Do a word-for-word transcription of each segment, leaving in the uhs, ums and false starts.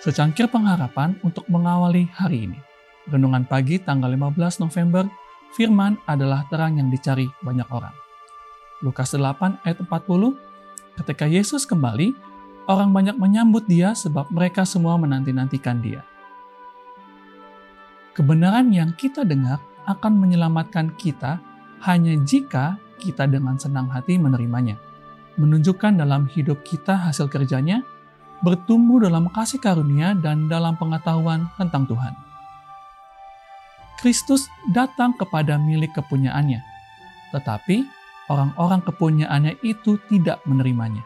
Secangkir pengharapan untuk mengawali hari ini. Renungan pagi tanggal lima belas November, firman adalah terang yang dicari banyak orang. Lukas delapan ayat empat puluh, ketika Yesus kembali, orang banyak menyambut dia sebab mereka semua menanti-nantikan dia. Kebenaran yang kita dengar akan menyelamatkan kita hanya jika kita dengan senang hati menerimanya. Menunjukkan dalam hidup kita hasil kerjanya, bertumbuh dalam kasih karunia dan dalam pengetahuan tentang Tuhan. Kristus datang kepada milik kepunyaannya, tetapi orang-orang kepunyaannya itu tidak menerimanya.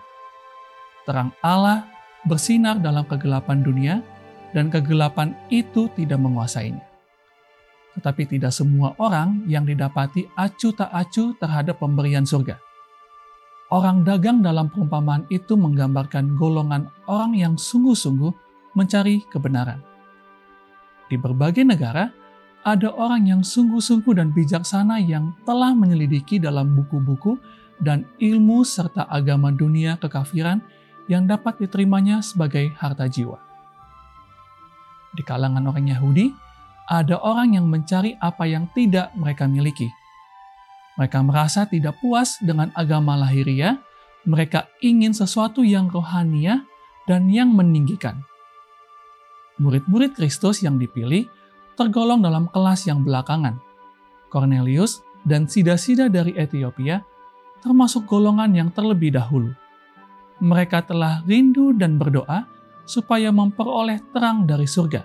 Terang Allah bersinar dalam kegelapan dunia, dan kegelapan itu tidak menguasainya. Tetapi tidak semua orang yang didapati acuh tak acuh terhadap pemberian surga. Orang dagang dalam perumpamaan itu menggambarkan golongan orang yang sungguh-sungguh mencari kebenaran. Di berbagai negara, ada orang yang sungguh-sungguh dan bijaksana yang telah menyelidiki dalam buku-buku dan ilmu serta agama dunia kekafiran yang dapat diterimanya sebagai harta jiwa. Di kalangan orang Yahudi, ada orang yang mencari apa yang tidak mereka miliki. Mereka merasa tidak puas dengan agama lahiriah, mereka ingin sesuatu yang rohaniah dan yang meninggikan. Murid-murid Kristus yang dipilih tergolong dalam kelas yang belakangan. Cornelius dan sida-sida dari Ethiopia termasuk golongan yang terlebih dahulu. Mereka telah rindu dan berdoa supaya memperoleh terang dari surga.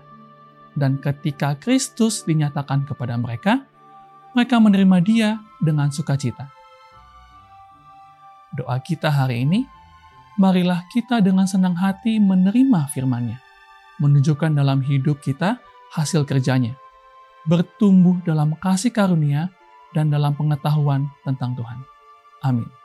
Dan ketika Kristus dinyatakan kepada mereka, mereka menerima dia dengan sukacita. Doa kita hari ini, marilah kita dengan senang hati menerima firman-Nya, menunjukkan dalam hidup kita hasil kerjanya, bertumbuh dalam kasih karunia dan dalam pengetahuan tentang Tuhan. Amin.